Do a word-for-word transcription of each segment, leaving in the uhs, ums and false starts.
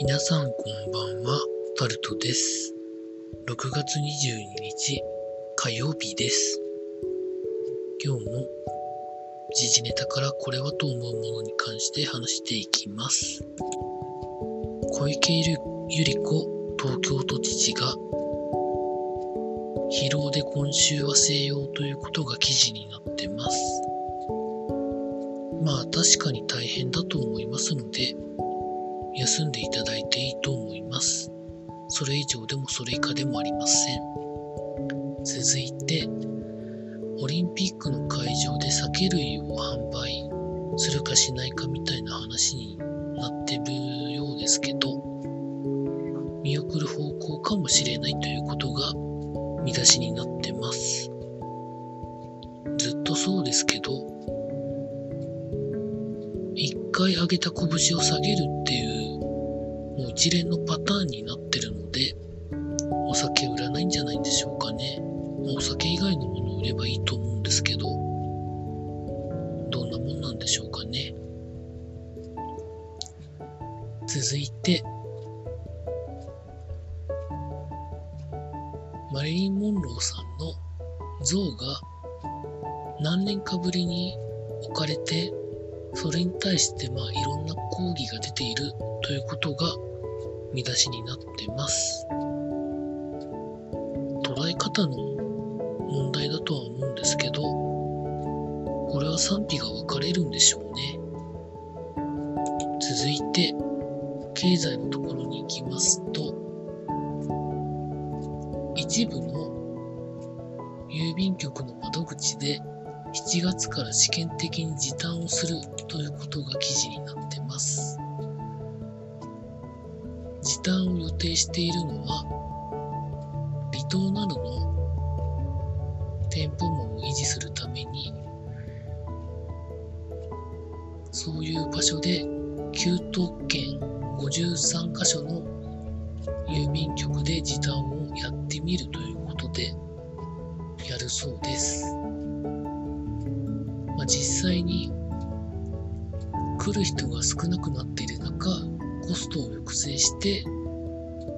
皆さんこんばんは、タルトです。ろくがつにじゅうににち火曜日です。今日も時事ネタからこれはと思うものに関して話していきます。小池百合子東京都知事が疲労で今週は静養ということが記事になってます。まあ確かに大変だと思いますので休んでいただいていいと思います。それ以上でもそれ以下でもありません。続いてオリンピックの会場で酒類を販売するかしないかみたいな話になってるようですけど、見送る方向かもしれないということが見出しになってます。ずっとそうですけど、一回上げた拳を下げるっていうもう一連のパターンになってるので、お酒売らないんじゃないんでしょうかね。お酒以外のものを売ればいいと思うんですけど、どんなもんなんでしょうかね。続いてマリリン・モンローさんの像が何年かぶりに置かれて、それに対してまあいろんな抗議が出ているということが見出しになってます。捉え方の問題だとは思うんですけど、これは賛否が分かれるんでしょうね。続いて経済のところに行きますと、一部の郵便局の窓口でしちがつから試験的に時短をするということが記事になってます。時短を予定しているのは離島などの店舗網を維持するために、そういう場所できゅうとけんごじゅうさんかしょの郵便局で時短をやってみるということでやるそうです。まあ、実際に来る人が少なくなっている中、コストを抑制して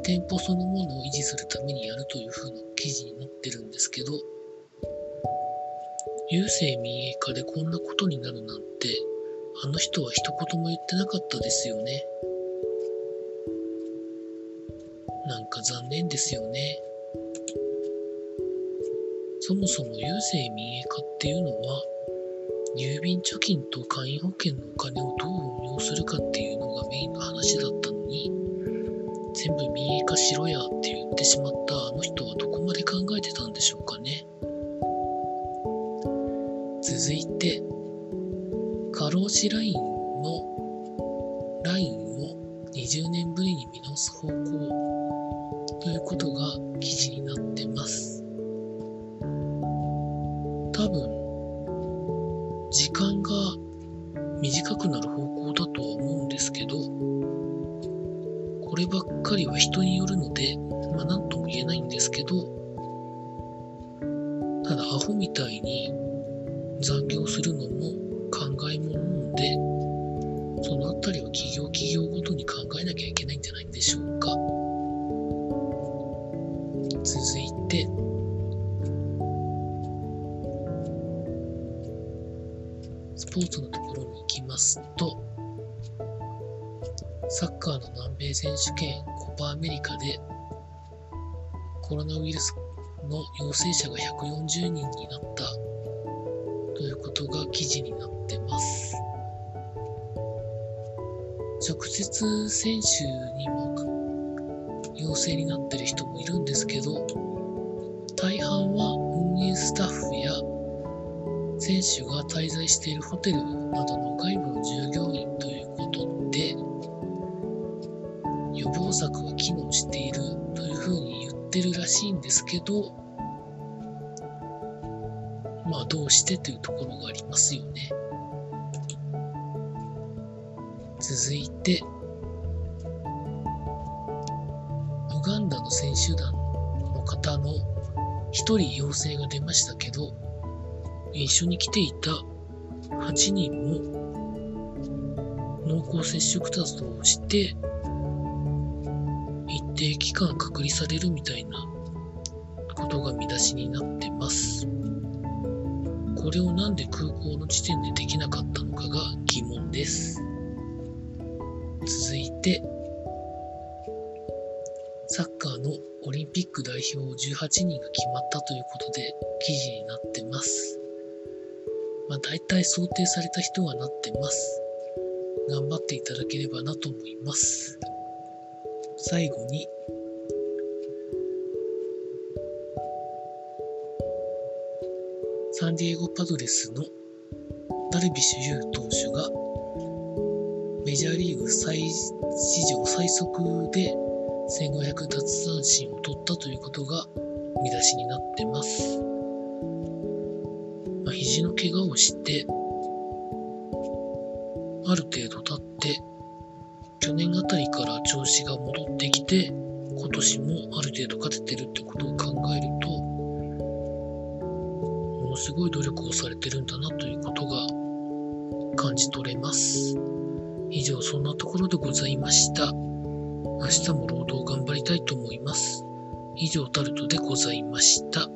店舗そのものを維持するためにやるという風な記事になってるんですけど、郵政民営化でこんなことになるなんて、あの人は一言も言ってなかったですよね。なんか残念ですよね。そもそも郵政民営化っていうのは、郵便貯金と簡易保険のお金をどう運用するかっていうのがメインの話だったのに、全部民営化しろやって言ってしまったあの人はどこまで考えてたんでしょうかね。続いて過労死ラインのラインをにじゅうねんぶりに見直す方向ということが記事になってます。多分時間が短くなる方向だとは思うんですけど、こればっかりは人によるので、まあなんとも言えないんですけど、ただアホみたいに残業するのも考えものなので、そのあたりは企業企業ごとに考えなきゃいけないんじゃないでしょうか。続いてスポーツのところに行きますと、サッカーの南米選手権コパアメリカでコロナウイルスの陽性者がひゃくよんじゅうにんになったということが記事になってます。直接選手にも陽性になってる人もいるんですけど、大半は運営スタッフや選手が滞在しているホテルなどの外部の従業員ということで、予防策は機能しているというふうに言ってるらしいんですけど、まあどうしてというところがありますよね。続いてウガンダの選手団の方の一人陽性が出ましたけど、一緒に来ていたはちにんも濃厚接触者として定期間隔離されるみたいなことが見出しになってます。これをなんで空港の時点でできなかったのかが疑問です。続いて、サッカーのオリンピック代表じゅうはちにんが決まったということで記事になってます。まあ大体想定された人はなってます。頑張っていただければなと思います。最後に、サンディエゴパドレスのダルビッシュ有投手がメジャーリーグ最史上最速でせんごひゃく奪三振を取ったということが見出しになってます。まあ、肘の怪我をしてある程度経って去年あたりから調子が戻ってきて今年もある程度勝ててるってことを考えるとものすごい努力をされてるんだなということが感じ取れます。以上、そんなところでございました。明日も労働頑張りたいと思います。以上、タルトでございました。